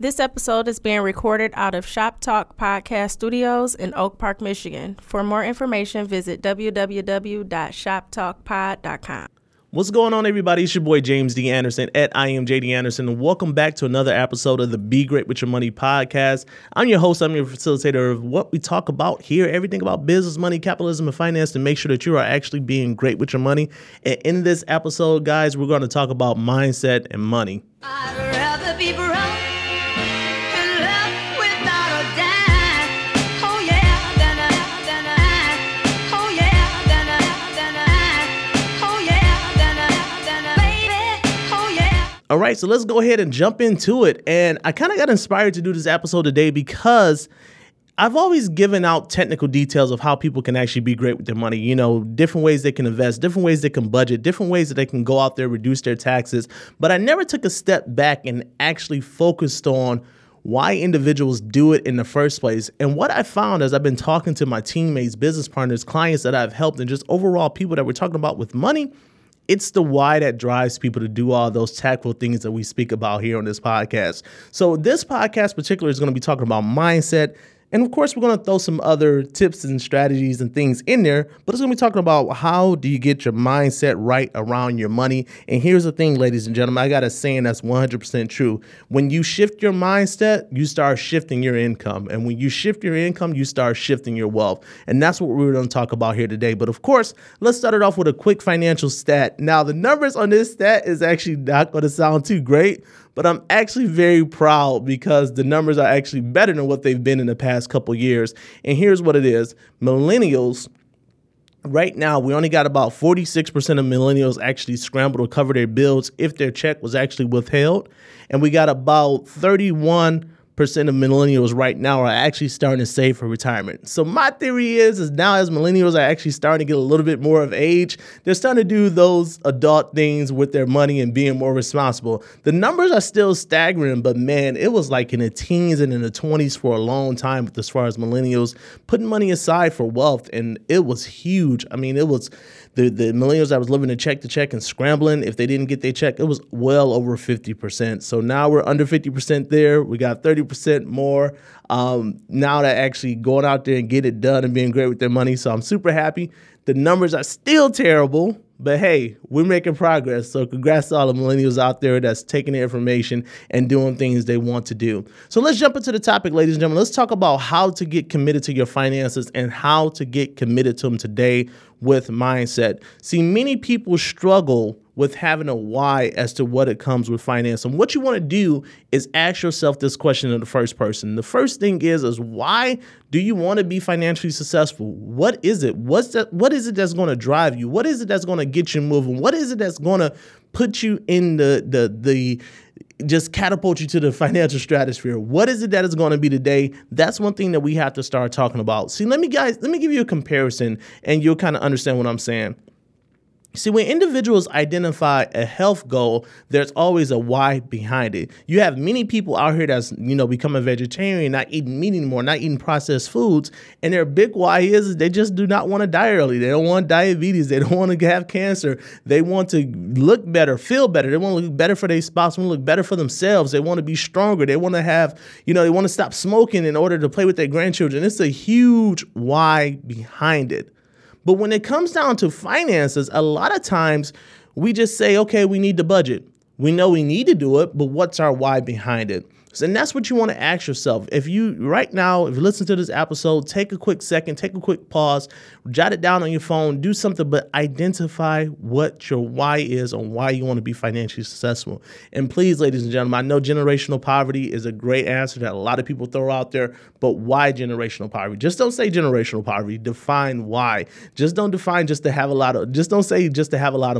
This episode is being recorded out of Shop Talk Podcast Studios in Oak Park, Michigan. For more information, visit www.shoptalkpod.com. What's going on, everybody? It's your boy, James D. Anderson at iamjdanderson, and welcome back to another episode of the Be Great With Your Money podcast. I'm your host. I'm your facilitator of what we talk about here, everything about business, money, capitalism, and finance to make sure that you are actually being great with your money. And in this episode, guys, we're going to talk about mindset and money. I'd rather be broke. All right, so let's go ahead and jump into it. And I kind of got inspired to do this episode today because I've always given out technical details of how people can actually be great with their money. You know, different ways they can invest, different ways they can budget, different ways that they can go out there, reduce their taxes. But I never took a step back and actually focused on why individuals do it in the first place. And what I found as I've been talking to my teammates, business partners, clients that I've helped, and just overall people that we're talking about with money, it's the why that drives people to do all those tactical things that we speak about here on this podcast. So this podcast in particular is going to be talking about mindset. And of course, we're going to throw some other tips and strategies and things in there. But it's going to be talking about how do you get your mindset right around your money. And here's the thing, ladies and gentlemen, I got a saying that's 100% true. When you shift your mindset, you start shifting your income. And when you shift your income, you start shifting your wealth. And that's what we're going to talk about here today. But of course, let's start it off with a quick financial stat. Now, the numbers on this stat is actually not going to sound too great, but I'm actually very proud because the numbers are actually better than what they've been in the past couple years. And here's what it is. Millennials, right now, we only got about 46% of millennials actually scramble to cover their bills if their check was actually withheld. And we got about 31% of millennials right now are actually starting to save for retirement. So my theory is now as millennials are actually starting to get a little bit more of age, they're starting to do those adult things with their money and being more responsible. The numbers are still staggering, but man, it was like in the teens and in the 20s for a long time with as far as millennials putting money aside for wealth, and it was huge. I mean, it was the millennials that was living to check and scrambling. If they didn't get their check, it was well over 50%. So now we're under 50% there. We got 30% more now that actually going out there and get it done and being great with their money. So I'm super happy. The numbers are still terrible, but hey, we're making progress. So congrats to all the millennials out there that's taking the information and doing things they want to do. So let's jump into the topic, ladies and gentlemen. Let's talk about how to get committed to your finances and how to get committed to them today with mindset. See, many people struggle with having a why as to what it comes with finance. And what you want to do is ask yourself this question in the first person. The first thing is why do you want to be financially successful? What is it? What is it that's going to drive you? What is it that's going to get you moving? What is it that's going to put you in the just catapult you to the financial stratosphere? What is it that is going to be today? That's one thing that we have to start talking about. See, let me give you a comparison and you'll kind of understand what I'm saying. See, when individuals identify a health goal, there's always a why behind it. You have many people out here that's, becoming vegetarian, not eating meat anymore, not eating processed foods. And their big why is they just do not want to die early. They don't want diabetes. They don't want to have cancer. They want to look better, feel better. They want to look better for their spouse, want to look better for themselves. They want to be stronger. They want to have, they want to stop smoking in order to play with their grandchildren. It's a huge why behind it. But when it comes down to finances, a lot of times we just say, okay, we need the budget. We know we need to do it, but what's our why behind it? And that's what you want to ask yourself. If you listen to this episode, take a quick second, take a quick pause, jot it down on your phone, do something, but identify what your why is on why you want to be financially successful. And please, ladies and gentlemen, I know generational poverty is a great answer that a lot of people throw out there, but why generational poverty? Just don't say generational poverty. Define why. Just don't define just to have a lot of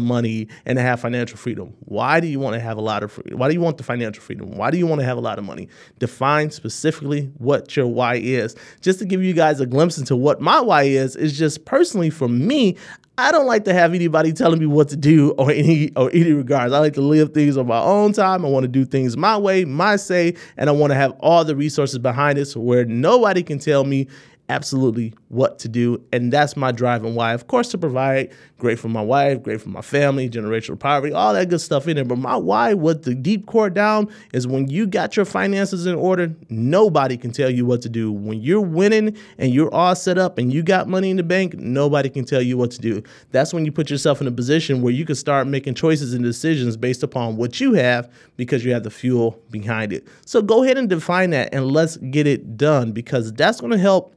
money and to have financial freedom. Why do you want to have a lot of freedom? Why do you want the financial freedom? Why do you want to have a lot of money? Define specifically what your why is. Just to give you guys a glimpse into what my why is just personally for me, I don't like to have anybody telling me what to do or any regards. I like to live things on my own time. I want to do things my way, my say, and I want to have all the resources behind it so where nobody can tell me absolutely what to do. And that's my drive and why, of course, to provide great for my wife, great for my family, generational poverty, all that good stuff in there. But my why, what the deep core down is, when you got your finances in order, nobody can tell you what to do. When you're winning and you're all set up and you got money in the bank, nobody can tell you what to do. That's when you put yourself in a position where you can start making choices and decisions based upon what you have, because you have the fuel behind it. So go ahead and define that, and let's get it done, because that's going to help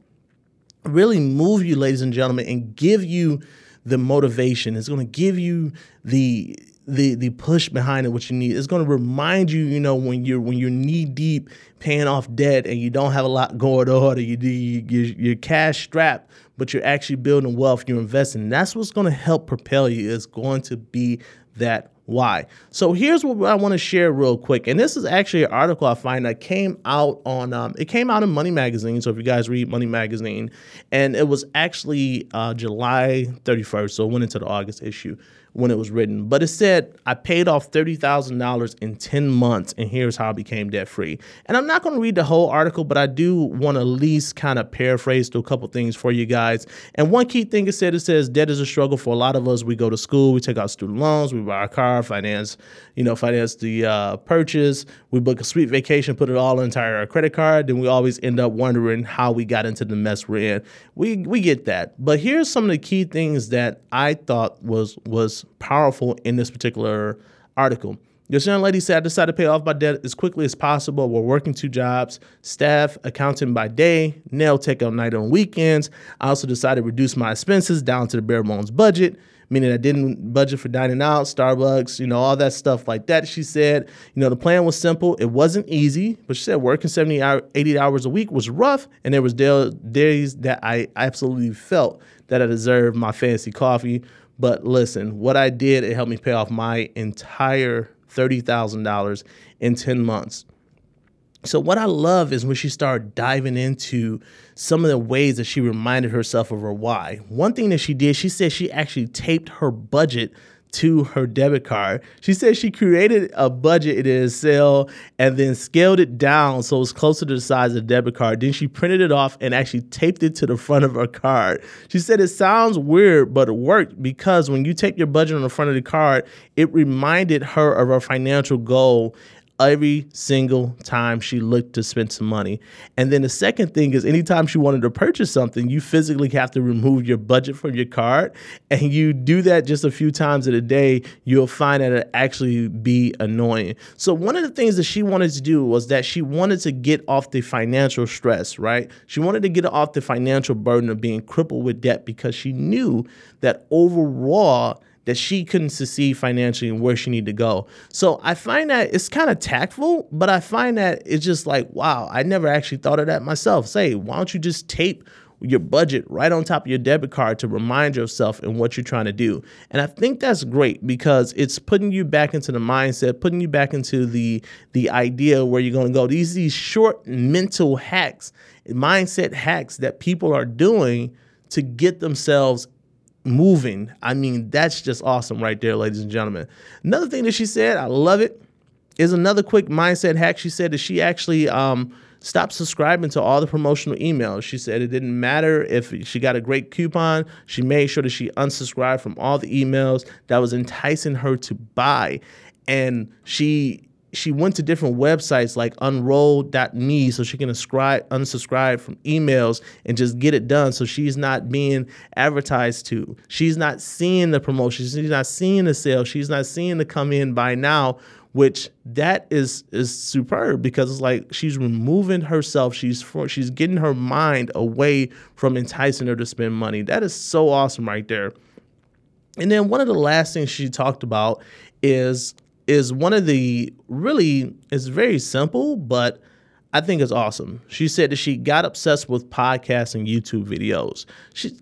really move you, ladies and gentlemen, and give you the motivation. It's going to give you the push behind it, what you need. It's going to remind you, you know, when you're knee deep paying off debt and you don't have a lot going on, or you're cash strapped, but you're actually building wealth, you're investing. That's what's going to help propel you. It's going to be that why. So here's what I want to share real quick. And this is actually an article I find that came out on, it came out in Money Magazine. So if you guys read Money Magazine, and it was actually July 31st. So it went into the August issue when it was written, but it said, I paid off $30,000 in 10 months. And here's how I became debt free. And I'm not going to read the whole article, but I do want to at least kind of paraphrase to a couple things for you guys. And one key thing it said, it says debt is a struggle for a lot of us. We go to school, we take out student loans, we buy our car, finance the purchase. We book a sweet vacation, put it all entire our credit card. Then we always end up wondering how we got into the mess we're in. We get that. But here's some of the key things that I thought was powerful in this particular article. This young lady said, I decided to pay off my debt as quickly as possible. We're working 2 jobs, staff accountant by day, nail tech all night on weekends. I also decided to reduce my expenses down to the bare bones budget, meaning I didn't budget for dining out, Starbucks, all that stuff like that. She said, the plan was simple. It wasn't easy, but she said working 80 hours a week was rough, and there was days that I absolutely felt that I deserved my fancy coffee. But listen, what I did, it helped me pay off my entire $30,000 in 10 months. So what I love is when she started diving into some of the ways that she reminded herself of her why. One thing that she did, she said she actually taped her budget to her debit card. She said she created a budget in Excel and then scaled it down so it was closer to the size of the debit card. Then she printed it off and actually taped it to the front of her card. She said it sounds weird, but it worked, because when you tape your budget on the front of the card, it reminded her of her financial goal every single time she looked to spend some money. And then the second thing is, anytime she wanted to purchase something, you physically have to remove your budget from your card. And you do that just a few times in a day, you'll find that it actually be annoying. So one of the things that she wanted to do was that she wanted to get off the financial stress, right? She wanted to get off the financial burden of being crippled with debt, because she knew that overall, that she couldn't succeed financially and where she needed to go. So I find that it's kind of tactful, but I find that it's just like, wow, I never actually thought of that myself. Say, why don't you just tape your budget right on top of your debit card to remind yourself and what you're trying to do? And I think that's great, because it's putting you back into the mindset, putting you back into the idea where you're going to go. These short mental hacks, mindset hacks that people are doing to get themselves moving. I mean, that's just awesome right there, ladies and gentlemen. Another thing that she said, I love it, is another quick mindset hack. She said that she actually stopped subscribing to all the promotional emails. She said it didn't matter if she got a great coupon. She made sure that she unsubscribed from all the emails that was enticing her to buy. And she went to different websites like unroll.me so she can unsubscribe from emails and just get it done, so she's not being advertised to. She's not seeing the promotions. She's not seeing the sale. She's not seeing the come in by now, which that is superb, because it's like she's removing herself. She's getting her mind away from enticing her to spend money. That is so awesome right there. And then one of the last things she talked about is one of the really, it's very simple, but I think it's awesome. She said that she got obsessed with podcasts and YouTube videos.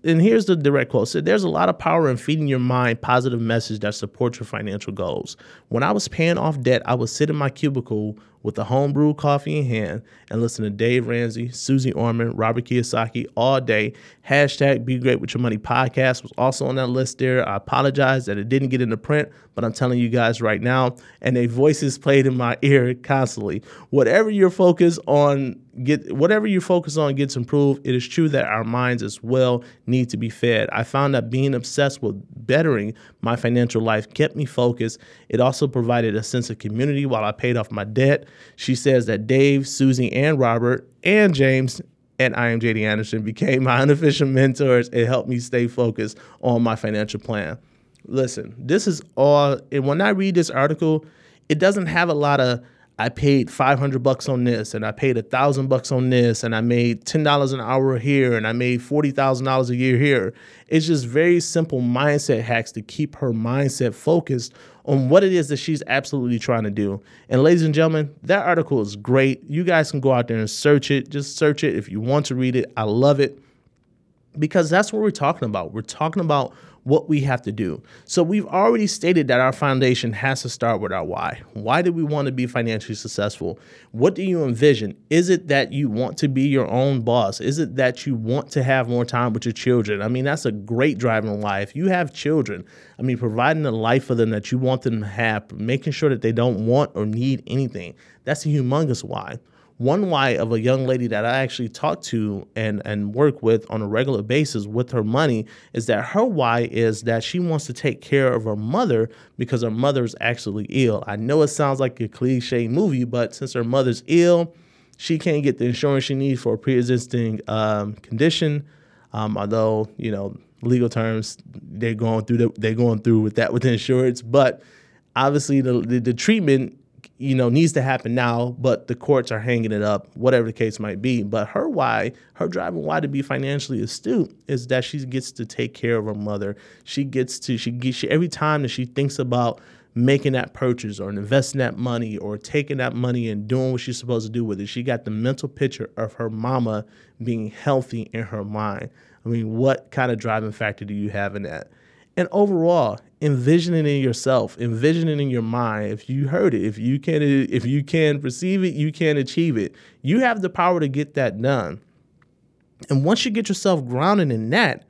And here's the direct quote. Said, there's a lot of power in feeding your mind positive messages that support your financial goals. When I was paying off debt, I would sit in my cubicle with a homebrew coffee in hand and listen to Dave Ramsey, Suze Orman, Robert Kiyosaki all day. # Be Great With Your Money podcast was also on that list there. I apologize that it didn't get into print, but I'm telling you guys right now, and their voices played in my ear constantly. Whatever your focus on get whatever you focus on gets improved. It is true that our minds as well need to be fed. I found that being obsessed with bettering my financial life kept me focused. It also provided a sense of community while I paid off my debt. She says that Dave, Susie, and Robert, and James, and I Am JD Anderson became my unofficial mentors and helped me stay focused on my financial plan. Listen, this is all, and when I read this article, it doesn't have a lot of, I paid $500 on this, and I paid $1,000 on this, and I made $10 an hour here, and I made $40,000 a year here. It's just very simple mindset hacks to keep her mindset focused on what it is that she's absolutely trying to do. And ladies and gentlemen, that article is great. You guys can go out there and search it. Just search it if you want to read it. I love it, because that's what we're talking about. We're talking about what we have to do. So we've already stated that our foundation has to start with our why. Why do we want to be financially successful? What do you envision? Is it that you want to be your own boss? Is it that you want to have more time with your children? I mean, that's a great drive in life. You have children. I mean, providing the life for them that you want them to have, making sure that they don't want or need anything. That's a humongous why. One why of a young lady that I actually talk to and work with on a regular basis with her money is that her why is that she wants to take care of her mother because her mother's actually ill. I know it sounds like a cliche movie, but since her mother's ill, she can't get the insurance she needs for a pre-existing condition. Although, you know, legal terms, they're going through with that with the insurance. But obviously the treatment, you know, needs to happen now, but the courts are hanging it up, whatever the case might be. But her why, her driving why to be financially astute is that she gets to take care of her mother. She gets every time that she thinks about making that purchase or investing that money or taking that money and doing what she's supposed to do with it, she got the mental picture of her mama being healthy in her mind. I mean, what kind of driving factor do you have in that? And overall, envisioning in yourself, envisioning in your mind. If you heard it, if you can perceive it, you can achieve it. You have the power to get that done. And once you get yourself grounded in that,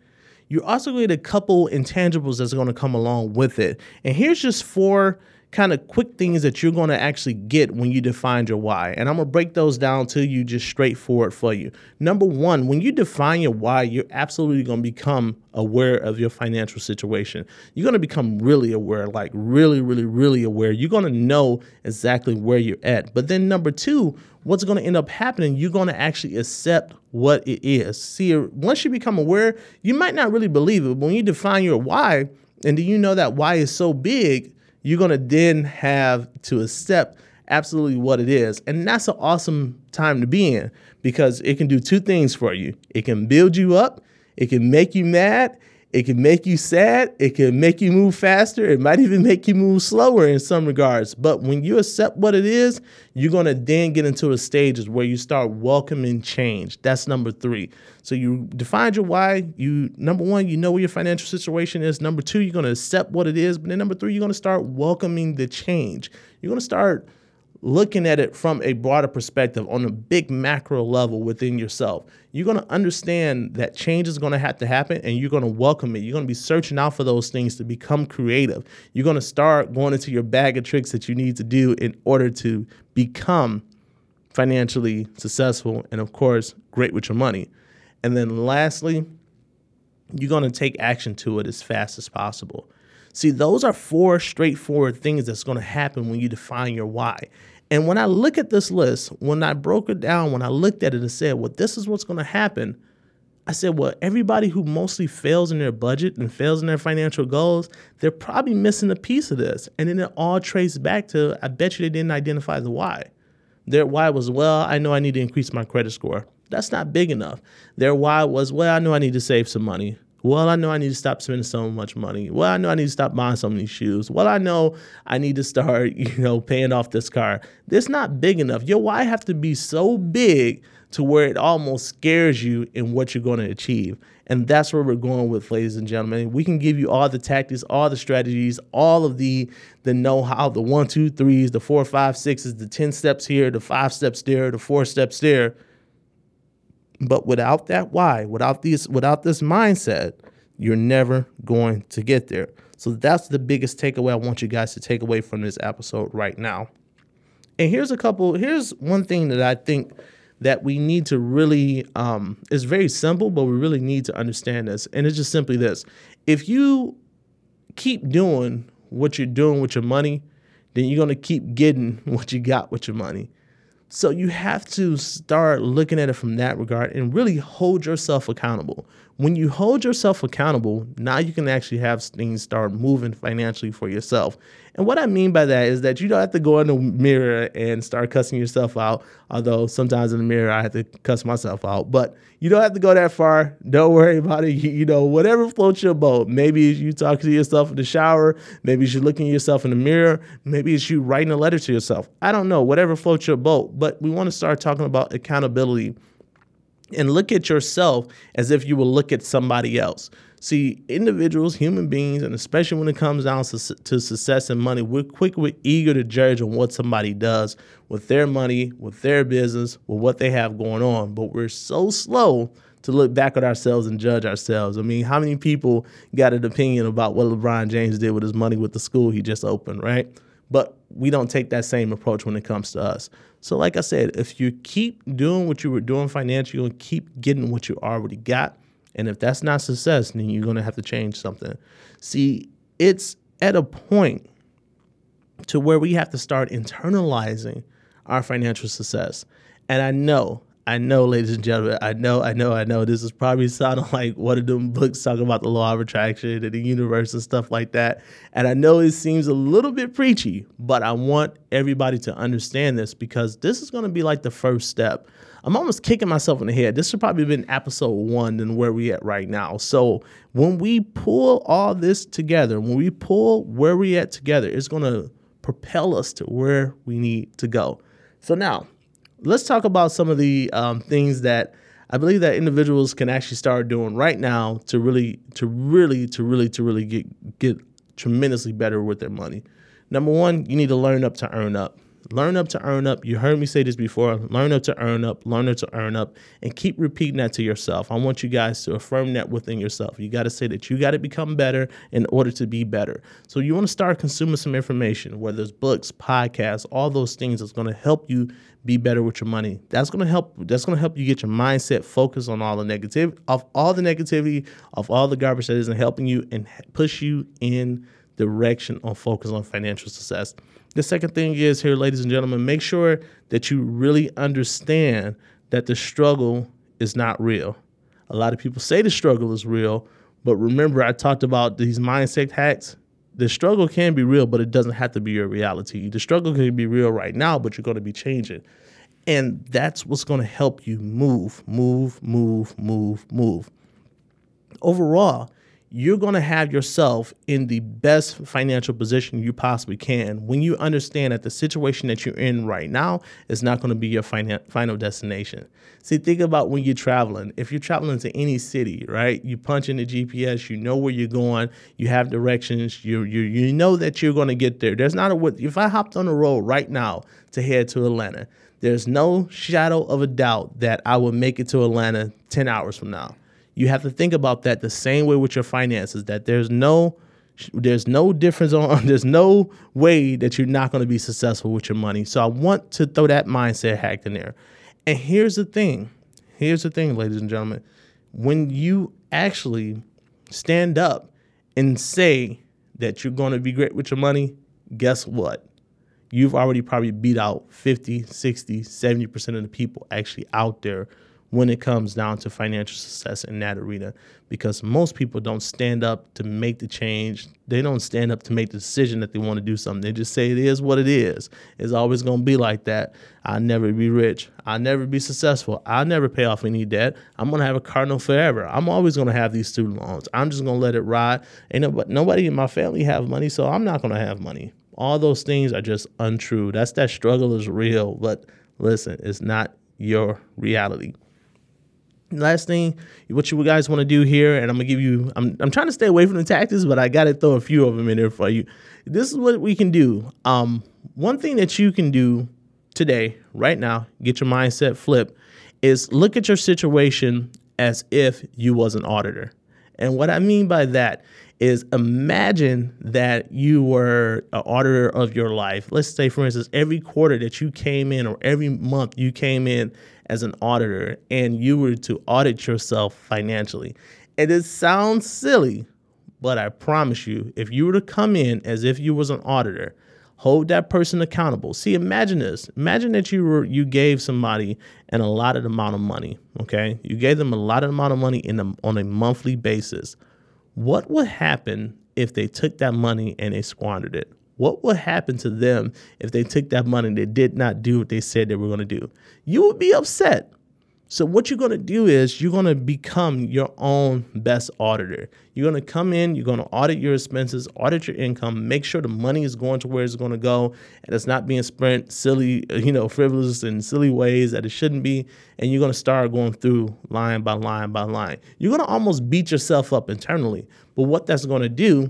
you're also going to couple intangibles that's going to come along with it. And here's just 4 kind of quick things that you're going to actually get when you define your why. And I'm going to break those down to you just straightforward for you. Number 1, when you define your why, you're absolutely going to become aware of your financial situation. You're going to become really aware, like really, really, really aware. You're going to know exactly where you're at. But then number 2, what's going to end up happening, you're going to actually accept what it is. See, once you become aware, you might not really believe it. But when you define your why, and do you know that why is so big, you're going to then have to accept absolutely what it is. And that's an awesome time to be in, because it can do 2 things for you. It can build you up. It can make you mad. It can make you sad. It can make you move faster. It might even make you move slower in some regards. But when you accept what it is, you're going to then get into a stage where you start welcoming change. That's number 3. So you defined your why. You, number 1, you know where your financial situation is. Number 2, you're going to accept what it is. But then number 3, you're going to start welcoming the change. You're going to start looking at it from a broader perspective on a big macro level within yourself. You're going to understand that change is going to have to happen, and you're going to welcome it. You're going to be searching out for those things to become creative. You're going to start going into your bag of tricks that you need to do in order to become financially successful and, of course, great with your money. And then lastly, you're going to take action to it as fast as possible. See, those are 4 straightforward things that's going to happen when you define your why. And when I look at this list, when I broke it down, when I looked at it and said, well, this is what's going to happen, I said, well, everybody who mostly fails in their budget and fails in their financial goals, they're probably missing a piece of this. And then it all traced back to, I bet you they didn't identify the why. Their why was, well, I know I need to increase my credit score. That's not big enough. Their why was, well, I know I need to save some money. Well, I know I need to stop spending so much money. Well, I know I need to stop buying so many shoes. Well, I know I need to start, paying off this car. It's not big enough. Your why have to be so big to where it almost scares you in what you're going to achieve. And that's where we're going with, ladies and gentlemen. We can give you all the tactics, all the strategies, all of the know-how, the 1, 2, 3s, the 4, 5, 6s, the 10 steps here, the 5 steps there, the 4 steps there. But without that why, without this mindset, you're never going to get there. So that's the biggest takeaway I want you guys to take away from this episode right now. And here's one thing that I think that we need to really, it's very simple, but we really need to understand this. And it's just simply this. If you keep doing what you're doing with your money, then you're going to keep getting what you got with your money. So you have to start looking at it from that regard and really hold yourself accountable. When you hold yourself accountable, now you can actually have things start moving financially for yourself. And what I mean by that is that you don't have to go in the mirror and start cussing yourself out, although sometimes in the mirror I have to cuss myself out. But you don't have to go that far. Don't worry about it. You know, whatever floats your boat. Maybe you talk to yourself in the shower. Maybe it's you looking at yourself in the mirror. Maybe it's you writing a letter to yourself. I don't know. Whatever floats your boat. But we want to start talking about accountability and look at yourself as if you will look at somebody else. See, individuals, human beings, and especially when it comes down to success and money, we're eager to judge on what somebody does with their money, with their business, with what they have going on. But we're so slow to look back at ourselves and judge ourselves. I mean, how many people got an opinion about what LeBron James did with his money with the school he just opened, right? But we don't take that same approach when it comes to us. So like I said, if you keep doing what you were doing financially, you're going to keep getting what you already got. And if that's not success, then you're going to have to change something. See, it's at a point to where we have to start internalizing our financial success. And I know, ladies and gentlemen, I know. This is probably sounding like one of them books talking about the law of attraction and the universe and stuff like that. And I know it seems a little bit preachy, but I want everybody to understand this because this is going to be like the first step. I'm almost kicking myself in the head. This should probably have been episode 1 than where we at right now. So when we pull all this together, when we pull where we at together, it's going to propel us to where we need to go. So now, let's talk about some of the things that I believe that individuals can actually start doing right now to really get tremendously better with their money. Number 1, you need to learn up to earn up. Learn up to earn up. You heard me say this before. Learn up to earn up. Learn up to earn up. And keep repeating that to yourself. I want you guys to affirm that within yourself. You got to say that you got to become better in order to be better. So you want to start consuming some information, whether it's books, podcasts, all those things that's going to help you be better with your money. That's going to help you get your mindset focused on all the negativity, of all the garbage that isn't helping you and push you in direction or focus on financial success. The second thing is here, ladies and gentlemen, make sure that you really understand that the struggle is not real. A lot of people say the struggle is real, but remember I talked about these mindset hacks. The struggle can be real, but it doesn't have to be your reality. The struggle can be real right now, but you're going to be changing. And that's what's going to help you move. Overall, you're going to have yourself in the best financial position you possibly can when you understand that the situation that you're in right now is not going to be your final destination. See, think about when you're traveling. If you're traveling to any city, right, you punch in the GPS, you know where you're going, you have directions, you know that you're going to get there. If I hopped on the road right now to head to Atlanta, there's no shadow of a doubt that I would make it to Atlanta 10 hours from now. You have to think about that the same way with your finances, that there's no way that you're not going to be successful with your money. So I want to throw that mindset hack in there. And here's the thing, ladies and gentlemen, when you actually stand up and say that you're going to be great with your money, guess what? You've already probably beat out 50, 60, 70% of the people actually out there when it comes down to financial success in that arena, because most people don't stand up to make the change. They don't stand up to make the decision that they want to do something. They just say it is what it is. It's always going to be like that. I'll never be rich. I'll never be successful. I'll never pay off any debt. I'm going to have a car note forever. I'm always going to have these student loans. I'm just going to let it ride. Ain't nobody in my family have money, so I'm not going to have money. All those things are just untrue. That struggle is real, but listen, it's not your reality. Last thing, what you guys want to do here, and I'm trying to stay away from the tactics, but I got to throw a few of them in there for you. This is what we can do. One thing that you can do today, right now, get your mindset flipped, is look at your situation as if you was an auditor. And what I mean by that is imagine that you were an auditor of your life. Let's say, for instance, every quarter that you came in or every month you came in as an auditor and you were to audit yourself financially, and it sounds silly, but I promise you, if you were to come in as if you was an auditor, hold that person accountable. See, imagine this. Imagine that you gave somebody an allotted amount of money, okay? You gave them a allotted amount of money on a monthly basis. What would happen if they took that money and they squandered it? What would happen to them if they took that money and they did not do what they said they were going to do? You would be upset. So what you're going to do is you're going to become your own best auditor. You're going to come in, you're going to audit your expenses, audit your income, make sure the money is going to where it's going to go and it's not being spent silly, frivolous and silly ways that it shouldn't be. And you're going to start going through line by line by line. You're going to almost beat yourself up internally. But what that's going to do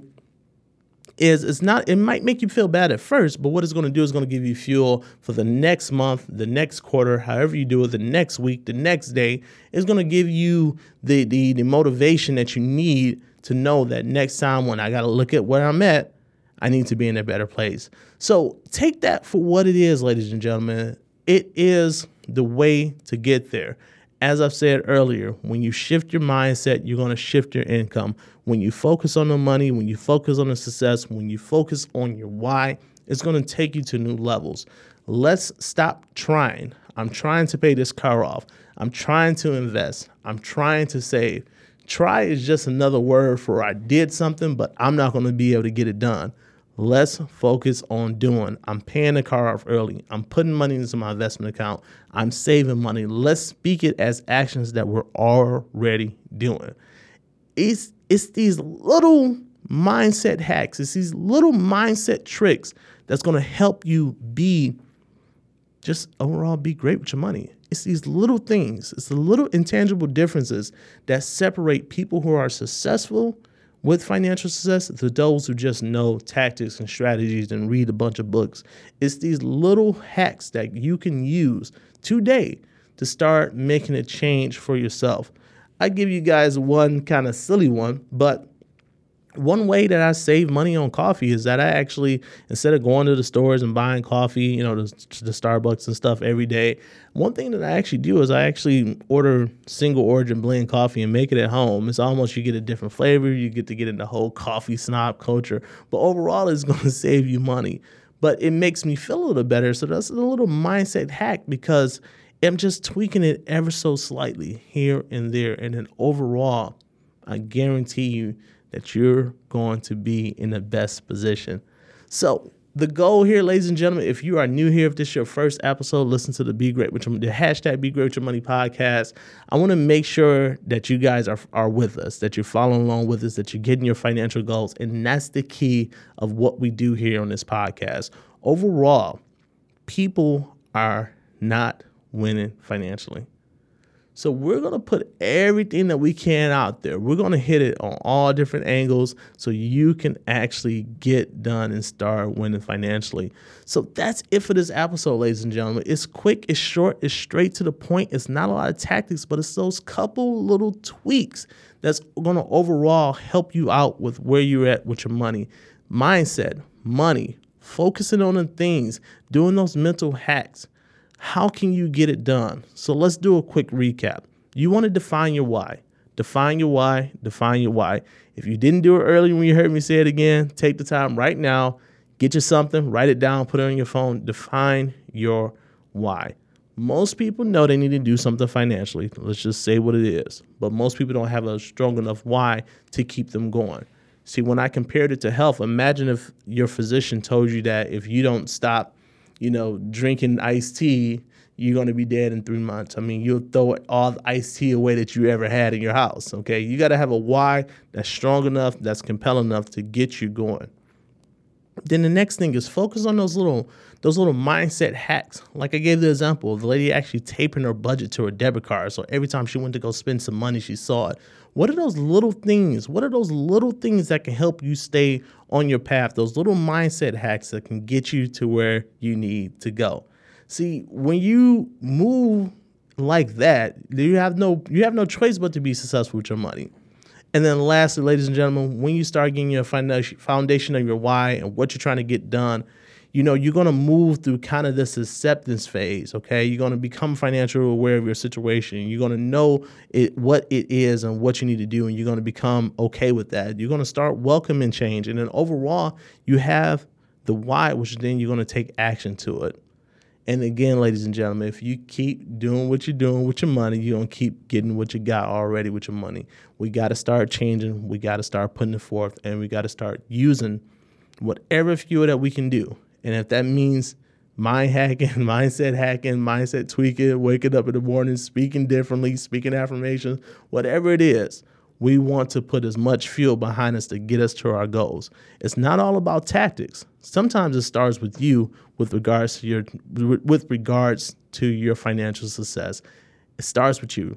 is it might make you feel bad at first, but what it's going to do is going to give you fuel for the next month, the next quarter, however you do it, the next week, the next day. It's going to give you the motivation that you need to know that next time when I got to look at where I'm at, I need to be in a better place. So take that for what it is, ladies and gentlemen. It is the way to get there. As I've said earlier, when you shift your mindset, you're going to shift your income. When you focus on the money, when you focus on the success, when you focus on your why, it's going to take you to new levels. Let's stop trying. I'm trying to pay this car off. I'm trying to invest. I'm trying to save. Try is just another word for I did something, but I'm not going to be able to get it done. Let's focus on doing. I'm paying the car off early. I'm putting money into my investment account. I'm saving money. Let's speak it as actions that we're already doing. It's these little mindset hacks. It's these little mindset tricks that's going to help you be great with your money. It's these little things. It's the little intangible differences that separate people who are successful with financial success to those who just know tactics and strategies and read a bunch of books. It's these little hacks that you can use today to start making a change for yourself. I give you guys one kind of silly one, but one way that I save money on coffee is that I actually, instead of going to the stores and buying coffee, the Starbucks and stuff every day, one thing that I actually do is I actually order single origin blend coffee and make it at home. It's almost you get a different flavor. You get to get in the whole coffee snob culture. But overall, it's going to save you money. But it makes me feel a little better. So that's a little mindset hack because I'm just tweaking it ever so slightly here and there. And then overall, I guarantee you that you're going to be in the best position. So the goal here, ladies and gentlemen, if you are new here, if this is your first episode, listen to the hashtag Be Great With Your Money podcast. I want to make sure that you guys are with us, that you're following along with us, that you're getting your financial goals. And that's the key of what we do here on this podcast. Overall, people are not winning financially. So we're going to put everything that we can out there. We're going to hit it on all different angles so you can actually get done and start winning financially. So that's it for this episode, ladies and gentlemen. It's quick, it's short, it's straight to the point. It's not a lot of tactics, but it's those couple little tweaks that's going to overall help you out with where you're at with your money. Mindset, money, focusing on the things, doing those mental hacks. How can you get it done? So let's do a quick recap. You want to define your why. Define your why. Define your why. If you didn't do it earlier when you heard me say it again, take the time right now. Get you something. Write it down. Put it on your phone. Define your why. Most people know they need to do something financially. Let's just say what it is. But most people don't have a strong enough why to keep them going. See, when I compared it to health, imagine if your physician told you that if you don't stop drinking iced tea, you're going to be dead in 3 months. I mean, you'll throw all the iced tea away that you ever had in your house, okay? You got to have a why that's strong enough, that's compelling enough to get you going. Then the next thing is focus on those little mindset hacks. Like I gave the example of the lady actually taping her budget to her debit card. So every time she went to go spend some money, she saw it. What are those little things? What are those little things that can help you stay on your path? Those little mindset hacks that can get you to where you need to go. See, when you move like that, you have no choice but to be successful with your money. And then lastly, ladies and gentlemen, when you start getting your foundation of your why and what you're trying to get done, you know, you're going to move through kind of this acceptance phase, okay? You're going to become financially aware of your situation. You're going to know it, what it is and what you need to do, and you're going to become okay with that. You're going to start welcoming change. And then overall, you have the why, which then you're going to take action to it. And again, ladies and gentlemen, if you keep doing what you're doing with your money, you're going to keep getting what you got already with your money. We got to start changing. We got to start putting it forth, and we got to start using whatever fuel that we can do. And if that means mind hacking, mindset hacking, mindset tweaking, waking up in the morning, speaking differently, speaking affirmations, whatever it is, we want to put as much fuel behind us to get us to our goals. It's not all about tactics. Sometimes it starts with you with regards to your financial success. It starts with you.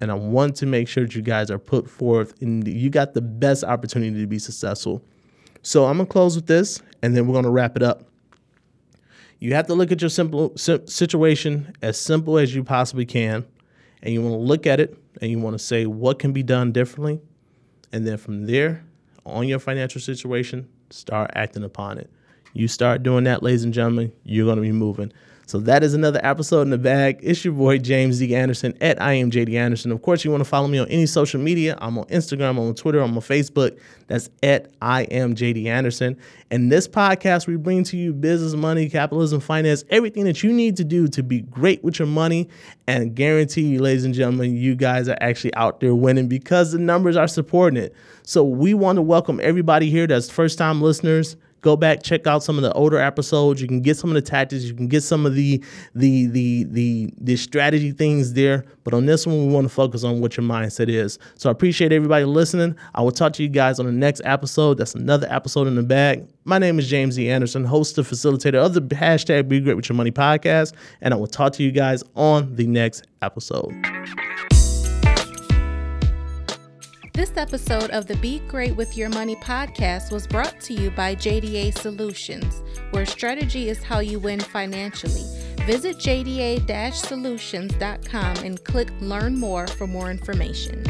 And I want to make sure that you guys are put forth and you got the best opportunity to be successful. So I'm going to close with this, and then we're going to wrap it up. You have to look at your situation as simple as you possibly can, and you want to look at it, and you want to say what can be done differently. And then from there, on your financial situation, start acting upon it. You start doing that, ladies and gentlemen, you're going to be moving. So that is another episode in the bag. It's your boy, James D. Anderson, at I am JD Anderson. Of course, you want to follow me on any social media. I'm on Instagram, I'm on Twitter, I'm on Facebook. That's at I am JD Anderson. And this podcast, we bring to you business, money, capitalism, finance, everything that you need to do to be great with your money. And I guarantee you, ladies and gentlemen, you guys are actually out there winning because the numbers are supporting it. So we want to welcome everybody here that's first-time listeners. Go back, check out some of the older episodes. You can get some of the tactics. You can get some of the strategy things there. But on this one, we want to focus on what your mindset is. So I appreciate everybody listening. I will talk to you guys on the next episode. That's another episode in the bag. My name is James D. Anderson, host and facilitator of the hashtag Be Great With Your Money podcast. And I will talk to you guys on the next episode. This episode of the Be Great With Your Money podcast was brought to you by JDA Solutions, where strategy is how you win financially. Visit jda-solutions.com and click Learn More for more information.